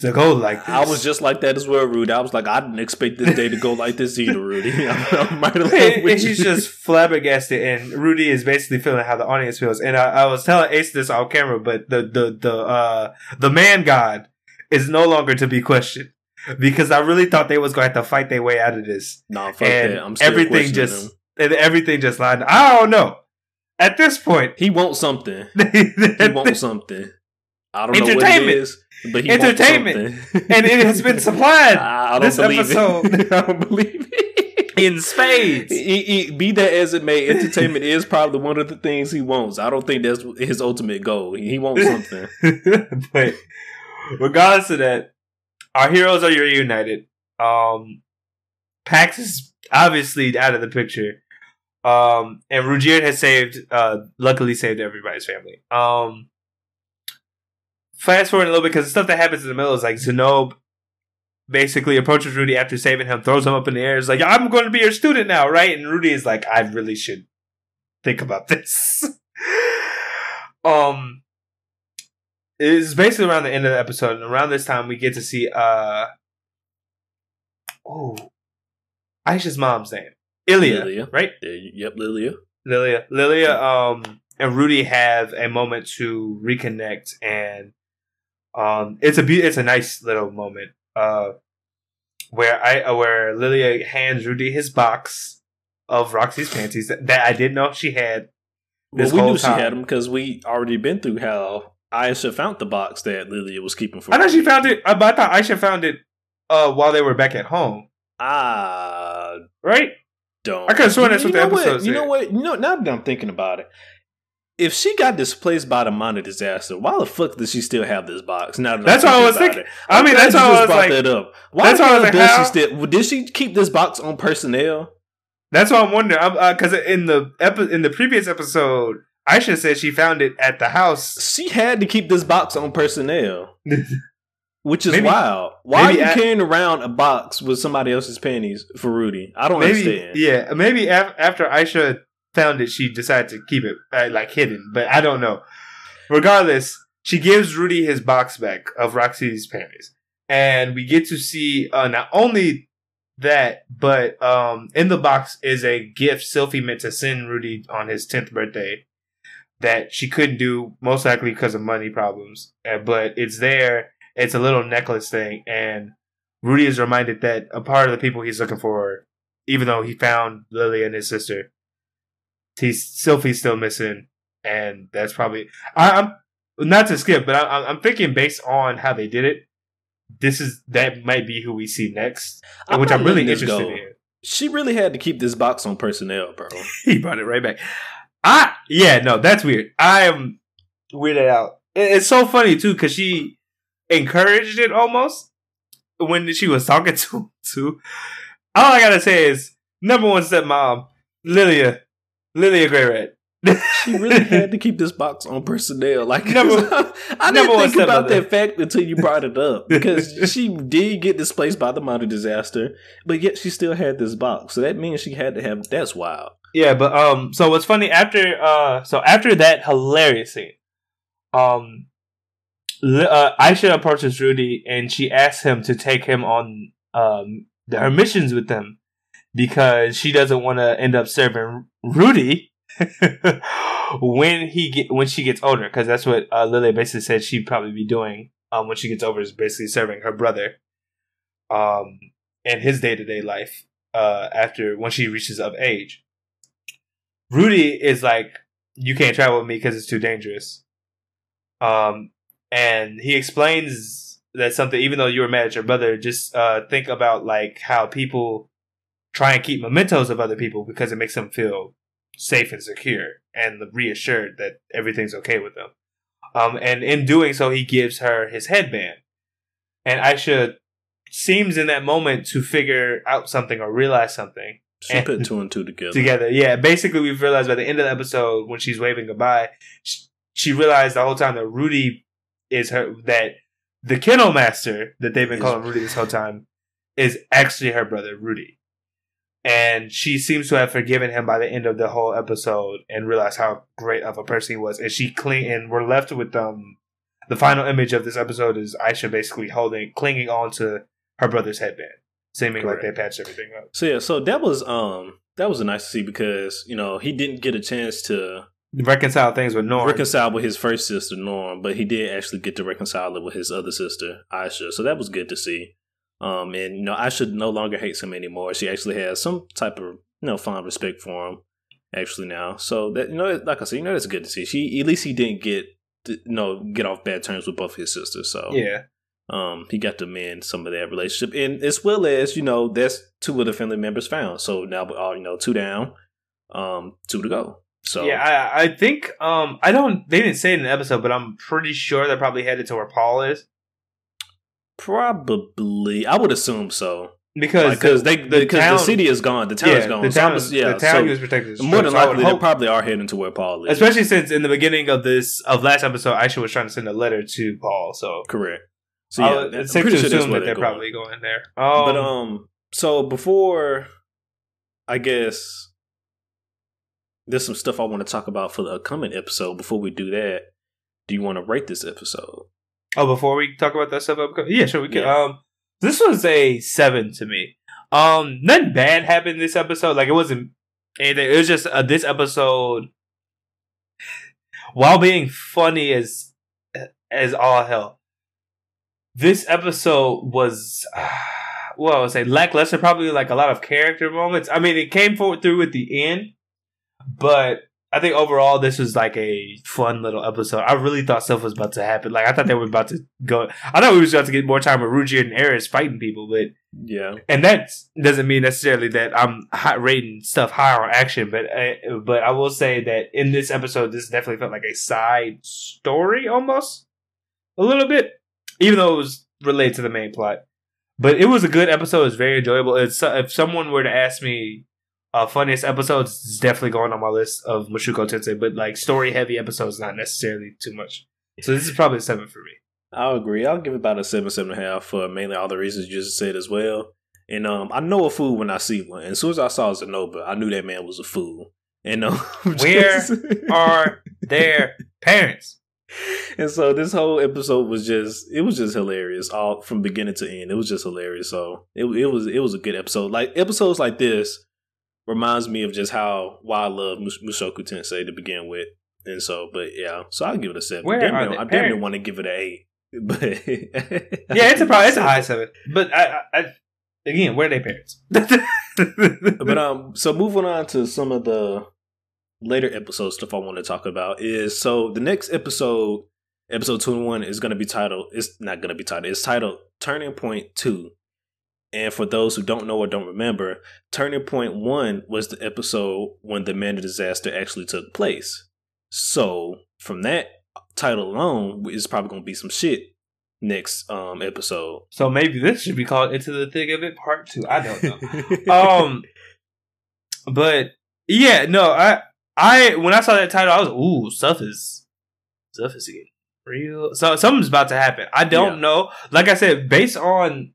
to go like this. I was just like that as well, Rudy. I was like, I didn't expect this day to go like this either, Rudy. I'm right along with you. He's just flabbergasted, and Rudy is basically feeling how the audience feels. And I was telling Ace this off camera, but the man god is no longer to be questioned. Because I really thought they was going to have to fight their way out of this. Nah, fuck and that. I'm still questioning them. And everything just lined up. I don't know. At this point... He wants something. I don't know what it is, but he wants something. And it has been supplied. I don't believe it. In spades. Be that as it may, entertainment is probably one of the things he wants. I don't think that's his ultimate goal. He wants something. But regardless of that, our heroes are reunited. Pax is obviously out of the picture. And Rugier has luckily saved everybody's family. Fast forward a little bit, because the stuff that happens in the middle is like Zenoba basically approaches Rudy after saving him, throws him up in the air, is like, I'm going to be your student now, right? And Rudy is like, I really should think about this. It's basically around the end of the episode, and around this time we get to see Aisha's mom's name. Lilia, right? Yep, Lilia. Lilia and Rudy have a moment to reconnect, and it's a nice little moment where Lilia hands Rudy his box of Roxy's panties that I didn't know she had this whole time. Well, we knew she had them because we already been through how Aisha found the box that Lilia was keeping for her. I thought she found it. But I thought Aisha found it while they were back at home. Ah. Right? Don't. I could have sworn that's what the episode said. You know what? You know, now that I'm thinking about it, if she got displaced by the Mana disaster, why the fuck does she still have this box? Now that that's what I was thinking. I mean, that's how I was like. That up. Why did she keep this box on personnel? That's what I'm wondering. Because in the previous episode, Aisha said she found it at the house. She had to keep this box on personnel, which is wild. Why are you carrying around a box with somebody else's panties for Rudy? I don't understand. Yeah, maybe after Aisha found it, she decided to keep it hidden, but I don't know. Regardless, she gives Rudy his box back of Roxy's panties, and we get to see not only that, but in the box is a gift Sylphie meant to send Rudy on his 10th birthday that she couldn't do, most likely because of money problems. But it's there. It's a little necklace thing. And Rudy is reminded that a part of the people he's looking for, even though he found Lily and his sister, Sylphie's still missing. And that's probably... I'm not to skip, but I'm thinking based on how they did it, that might be who we see next, which I'm really interested in. She really had to keep this box on personnel, bro. He brought it right back. That's weird. I am weirded out. It's so funny too because she encouraged it almost when she was talking to him too. All I gotta say is number one stepmom, Lilia Grey Rat. She really had to keep this box on personnel. Like, I didn't think about that fact until you brought it up, because she did get displaced by the Mana disaster, but yet she still had this box. So that means she had to have. That's wild. Yeah, but so what's funny after that hilarious scene, Aisha approaches Rudy and she asks him to take him on her missions with them because she doesn't want to end up serving Rudy. when she gets older, because that's what Lilia basically said she'd probably be doing when she gets older, is basically serving her brother in his day-to-day life after when she reaches of age. Rudy is like, you can't travel with me because it's too dangerous, and he explains that something, even though you were mad at your brother, just think about like how people try and keep mementos of other people because it makes them feel safe and secure and reassured that everything's okay with them. And in doing so, he gives her his headband. And Aisha seems in that moment to figure out something or realize something. She put two and two together. Yeah. Basically, we've realized by the end of the episode, when she's waving goodbye, she realized the whole time that Rudy is her, that the Kennel Master that they've been calling Rudy this whole time is actually her brother, Rudy. And she seems to have forgiven him by the end of the whole episode and realized how great of a person he was. And and we're left with the final image of this episode is Aisha basically clinging on to her brother's headband, seeming correct, like they patched everything up. So yeah, so that was a nice to see because, you know, he didn't get a chance to reconcile things with Norm. Reconcile with his first sister, Norm, but he did actually get to reconcile it with his other sister, Aisha. So that was good to see. And, you know, Aisha no longer hates him anymore. She actually has some type of, you know, fond respect for him actually now. So that, you know, like I said, you know, that's good to see. At least he didn't get off bad terms with both his sisters. So yeah, he got to mend some of that relationship, and as well as, you know, that's two of the family members found. So now we're all, you know, two down, two to go. So yeah, I think they didn't say it in the episode, but I'm pretty sure they're probably headed to where Paul is. Probably, I would assume so, because the city is gone, the town is gone. The town was protected. More than likely, they probably are heading to where Paul is. Especially since in the beginning of last episode, Aisha was trying to send a letter to Paul. So correct. So yeah, it's safe to assume that they're probably going there. So before, I guess there's some stuff I want to talk about for the upcoming episode. Before we do that, do you want to rate this episode? Oh, before we talk about that stuff, yeah, sure, we can. Yeah. This was a 7 to me. Nothing bad happened this episode. Like, it wasn't anything. It was just this episode, while being funny as all hell, this episode was what I would say, lackluster, probably like a lot of character moments. I mean, it came through at the end, but I think overall this was like a fun little episode. I really thought stuff was about to happen. Like I thought they were about to go. I thought we was about to get more time with Rugier and Eris fighting people, but yeah. And that doesn't mean necessarily that I'm rating stuff high on action, but I will say that in this episode, this definitely felt like a side story almost a little bit, even though it was related to the main plot. But it was a good episode. It was very enjoyable. It's, if someone were to ask me funniest episodes, it's definitely going on my list of Mushoku Tensei. But like story-heavy episodes, not necessarily too much. So this is probably a 7 for me. I'll agree. I'll give it about a 7, 7.5 for mainly all the reasons you just said as well. And I know a fool when I see one. And as soon as I saw Zenoba, I knew that man was a fool. And where are their parents? And so this whole episode was just hilarious, all from beginning to end. It was just hilarious. So it was a good episode. Like episodes like this reminds me of just why I love Mushoku Tensei to begin with. And so, but yeah, so I'll give it a 7. I didn't want to give it an 8, but yeah, it's a high 7. But I again, where are their parents? But so moving on to some of the later episode stuff I want to talk about is, so the next episode, episode 21, is going to be titled, it's titled Turning Point 2. And for those who don't know or don't remember, Turning Point 1 was the episode when the Manda disaster actually took place. So from that title alone, it's probably going to be some shit next episode. So maybe this should be called Into the Thick of It Part 2. I don't know. But yeah, no, I when I saw that title, I was stuff is getting real. So something's about to happen. I don't know. Like I said, based on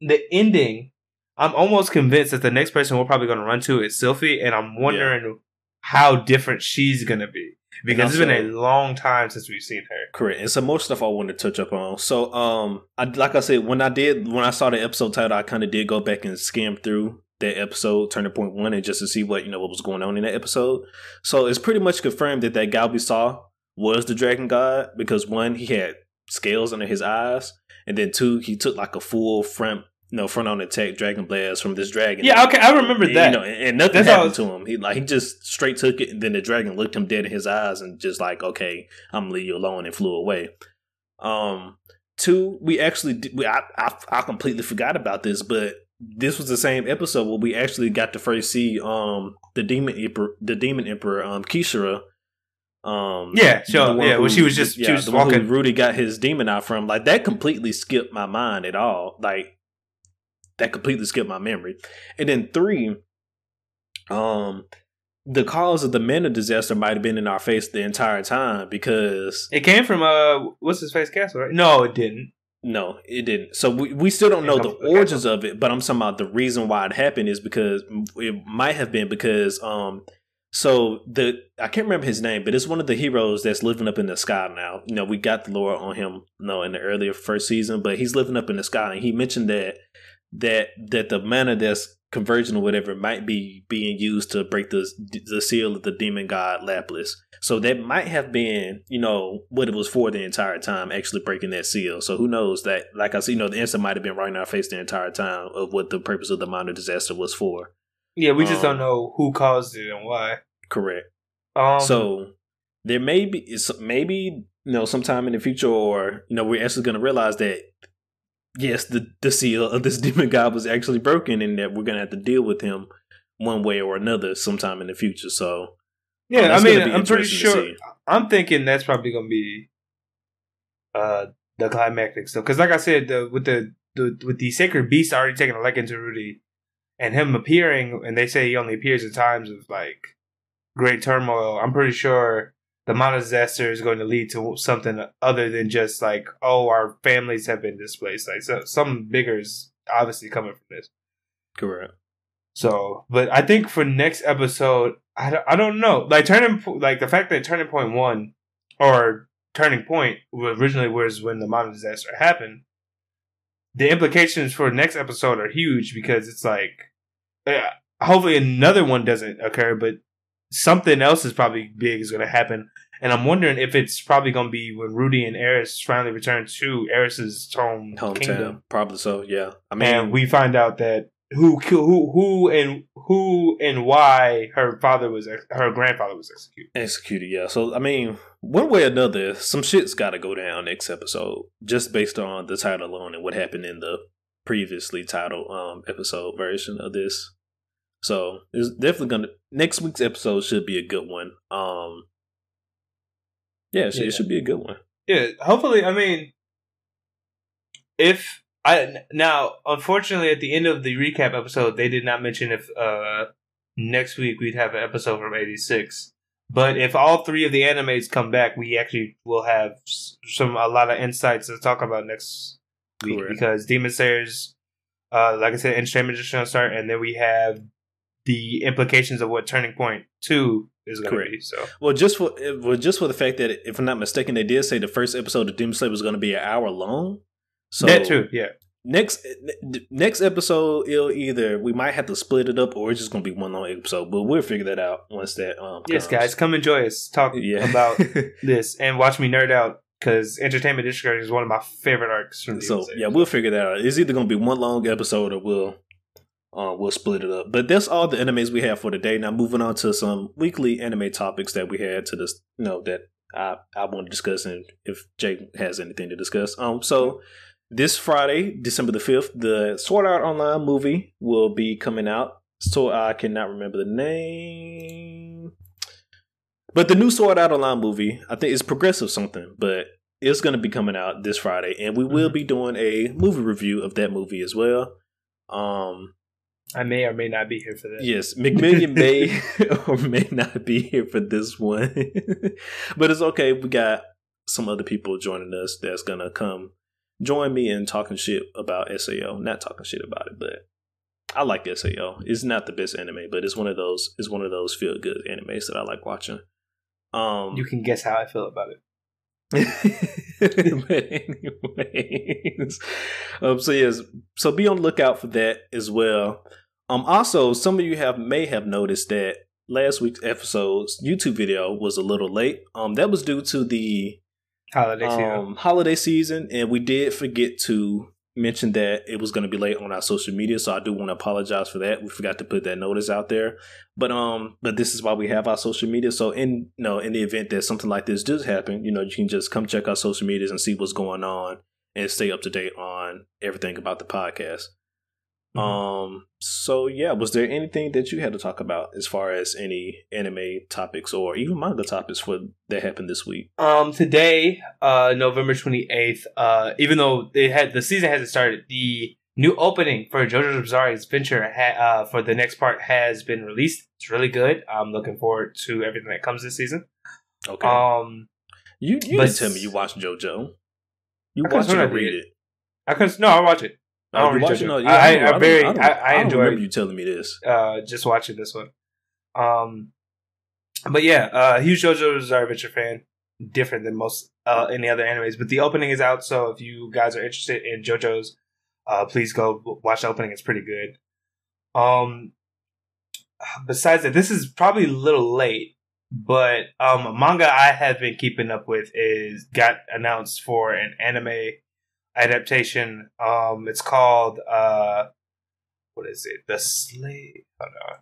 the ending, I'm almost convinced that the next person we're probably going to run to is Sylphie, and I'm wondering how different she's going to be, because also, it's been a long time since we've seen her. Correct. And some more stuff I wanted to touch up on. So, like I said, when I saw the episode title, I kind of did go back and skim through that episode, Turning Point 1, and just to see what was going on in that episode. So it's pretty much confirmed that guy we saw was the Dragon God, because 1, he had scales under his eyes, and then 2, he took like a full front on attack Dragon Blast from this dragon. Yeah, okay, I remember that. And nothing happened to him. He just straight took it, and then the dragon looked him dead in his eyes and just like, okay, I'm gonna leave you alone, and flew away. 2, we actually I completely forgot about this, but this was the same episode where we actually got to first see the demon emperor Kishira. She was walking. Who Rudy got his demon out from. Like that completely skipped my mind at all. Like that completely skipped my memory. And then 3, the cause of the Manda disaster might have been in our face the entire time, because it came from what's his face castle, right? No, it didn't. No, it didn't. So we still don't know the origins of it, but I'm talking about the reason why it happened is because it might have been because I can't remember his name, but it's one of the heroes that's living up in the sky now. You know, we got the lore on him in the earlier first season, but he's living up in the sky, and he mentioned that the mana that's converging or whatever might be being used to break the seal of the demon god Lapis. So that might have been, what it was for the entire time, actually breaking that seal. So who knows that, like I said, the answer might have been right in our face the entire time of what the purpose of the minor disaster was for. Yeah, we just don't know who caused it and why. Correct. So there may be, sometime in the future, or, we're actually going to realize that, yes, the seal of this demon god was actually broken, and that we're going to have to deal with him one way or another sometime in the future. So yeah, I'm pretty sure. I'm thinking that's probably going to be the climactic stuff. Because, like I said, with the sacred beast already taking a liking to Rudy, and him appearing, and they say he only appears at times of like great turmoil. I'm pretty sure the Manda disaster is going to lead to something other than just like, oh, our families have been displaced. Like, so something bigger is obviously coming from this. Correct. So, but I think for next episode, I don't know. Like the fact that Turning Point 1 or Turning Point originally was when the Manda disaster happened. The implications for next episode are huge, because it's like, hopefully another one doesn't occur, but something else is probably big is going to happen. And I'm wondering if it's probably going to be when Rudy and Eris finally return to Eris's home kingdom. Probably so, yeah. I mean, and we find out that who and why her grandfather was executed. Yeah. So I mean, one way or another, some shit's got to go down next episode, just based on the title alone and what happened in the previously titled episode version of this. So it's definitely next week's episode should be a good one. It should be a good one. Yeah, hopefully. I mean, unfortunately, at the end of the recap episode, they did not mention if next week we'd have an episode from 86. But if all three of the animes come back, we actually will have a lot of insights to talk about next week. Correct. Because Demon Slayer's, like I said, Entertainment District will start, and then we have the implications of what Turning Point 2 is going to be. So, just for the fact that, if I'm not mistaken, they did say the first episode of Demon Slayer was going to be an hour long. So that too, yeah. Next episode, we might have to split it up, or it's just gonna be one long episode. But we'll figure that out once that. Yes, guys, come enjoy us talking about this and watch me nerd out, because Entertainment District is one of my favorite arcs from the USA. Yeah, we'll figure that out. It's either gonna be one long episode, or we'll split it up. But that's all the animes we have for today. Now moving on to some weekly anime topics that we had to this, that I want to discuss, and if Jake has anything to discuss. So. This Friday, December the 5th, the Sword Art Online movie will be coming out. So I cannot remember the name. But the new Sword Art Online movie, I think it's Progressive something, but it's going to be coming out this Friday. And we will be doing a movie review of that movie as well. I may or may not be here for that. Yes, McMillian may or may not be here for this one. But it's okay. We got some other people joining us that's going to come. Join me in talking shit about SAO. Not talking shit about it, but I like SAO. It's not the best anime, but it's one of those feel good animes that I like watching. You can guess how I feel about it. But anyways, so be on the lookout for that as well. Also, some of you may have noticed that last week's episode's YouTube video was a little late. That was due to the holiday season, and we did forget to mention that it was going to be late on our social media, so I do want to apologize for that. We forgot to put that notice out there, but this is why we have our social media. So in the event that something like this does happen, you can just come check our social medias and see what's going on and stay up to date on everything about the podcast. So yeah, was there anything that you had to talk about as far as any anime topics or even manga topics that happened this week? Today, November 28th, even though the season hasn't started, the new opening for JoJo's Bizarre Adventure for the next part has been released. It's really good. I'm looking forward to everything that comes this season. Okay. You didn't tell me you watched JoJo. You watched it or read it? I watch it. I don't watch it. I enjoy. Remember you telling me this. Just watching this one. But yeah, huge JoJo's Bizarre Adventure fan. Different than most any other animes, but the opening is out. So if you guys are interested in JoJo's, please go watch the opening. It's pretty good. Besides that, this is probably a little late, but a manga I have been keeping up with got announced for an anime adaptation. It's called what is it? The Slave. Oh no.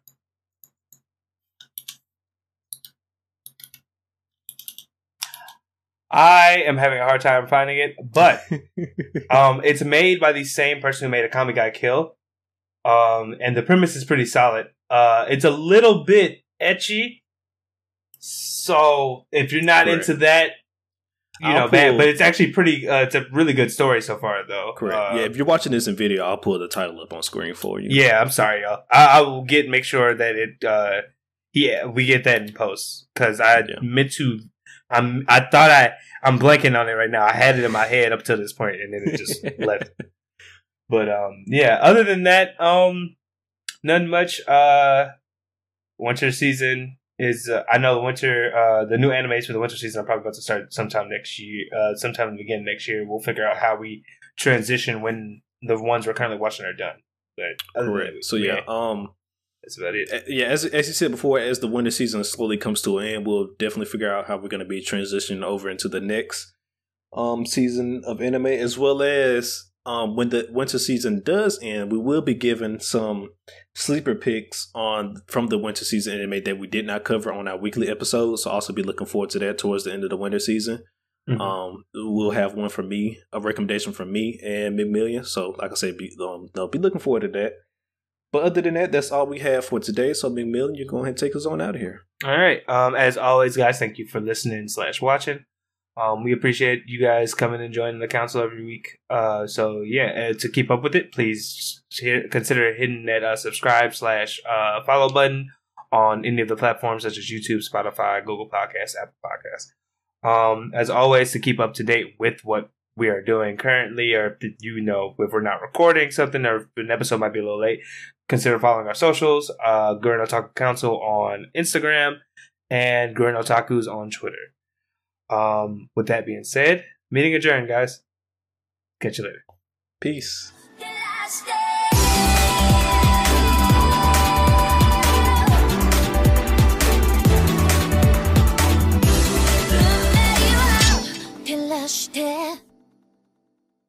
I am having a hard time finding it, but it's made by the same person who made Akame Ga Kill. And the premise is pretty solid. It's a little bit ecchi, so if you're not into that, bad, but it's actually pretty. It's a really good story so far, though. Correct. Yeah, if you're watching this in video, I'll pull the title up on screen for you. Yeah, I'm sorry, y'all. I will make sure that it. We get that in post, because I'm blanking on it right now. I had it in my head up to this point, and then it just left. But other than that, none much. Winter season. The new animes for the winter season are probably about to start sometime in the beginning of next year. We'll figure out how we transition when the ones we're currently watching are done. But other than that, That's about it. Yeah, as you said before, as the winter season slowly comes to an end, we'll definitely figure out how we're going to be transitioning over into the next season of anime, as well as when the winter season does end, we will be given some sleeper picks from the winter season anime that we did not cover on our weekly episodes. So also be looking forward to that towards the end of the winter season. Mm-hmm. We'll have one from me, a recommendation from me and Mid-Million. So like I said, they'll be looking forward to that. But other than that, that's all we have for today. So, Mid-Million, you go ahead and take us on out of here. All right. As always, guys, thank you for listening / watching. We appreciate you guys coming and joining the council every week. So, yeah, to keep up with it, please consider hitting that subscribe / follow button on any of the platforms such as YouTube, Spotify, Google Podcasts, Apple Podcasts. As always, to keep up to date with what we are doing currently, or if we're not recording something or an episode might be a little late, consider following our socials, Guren Otaku Council on Instagram and Guren Otaku's on Twitter. With that being said, meeting adjourned, guys. Catch you later. Peace.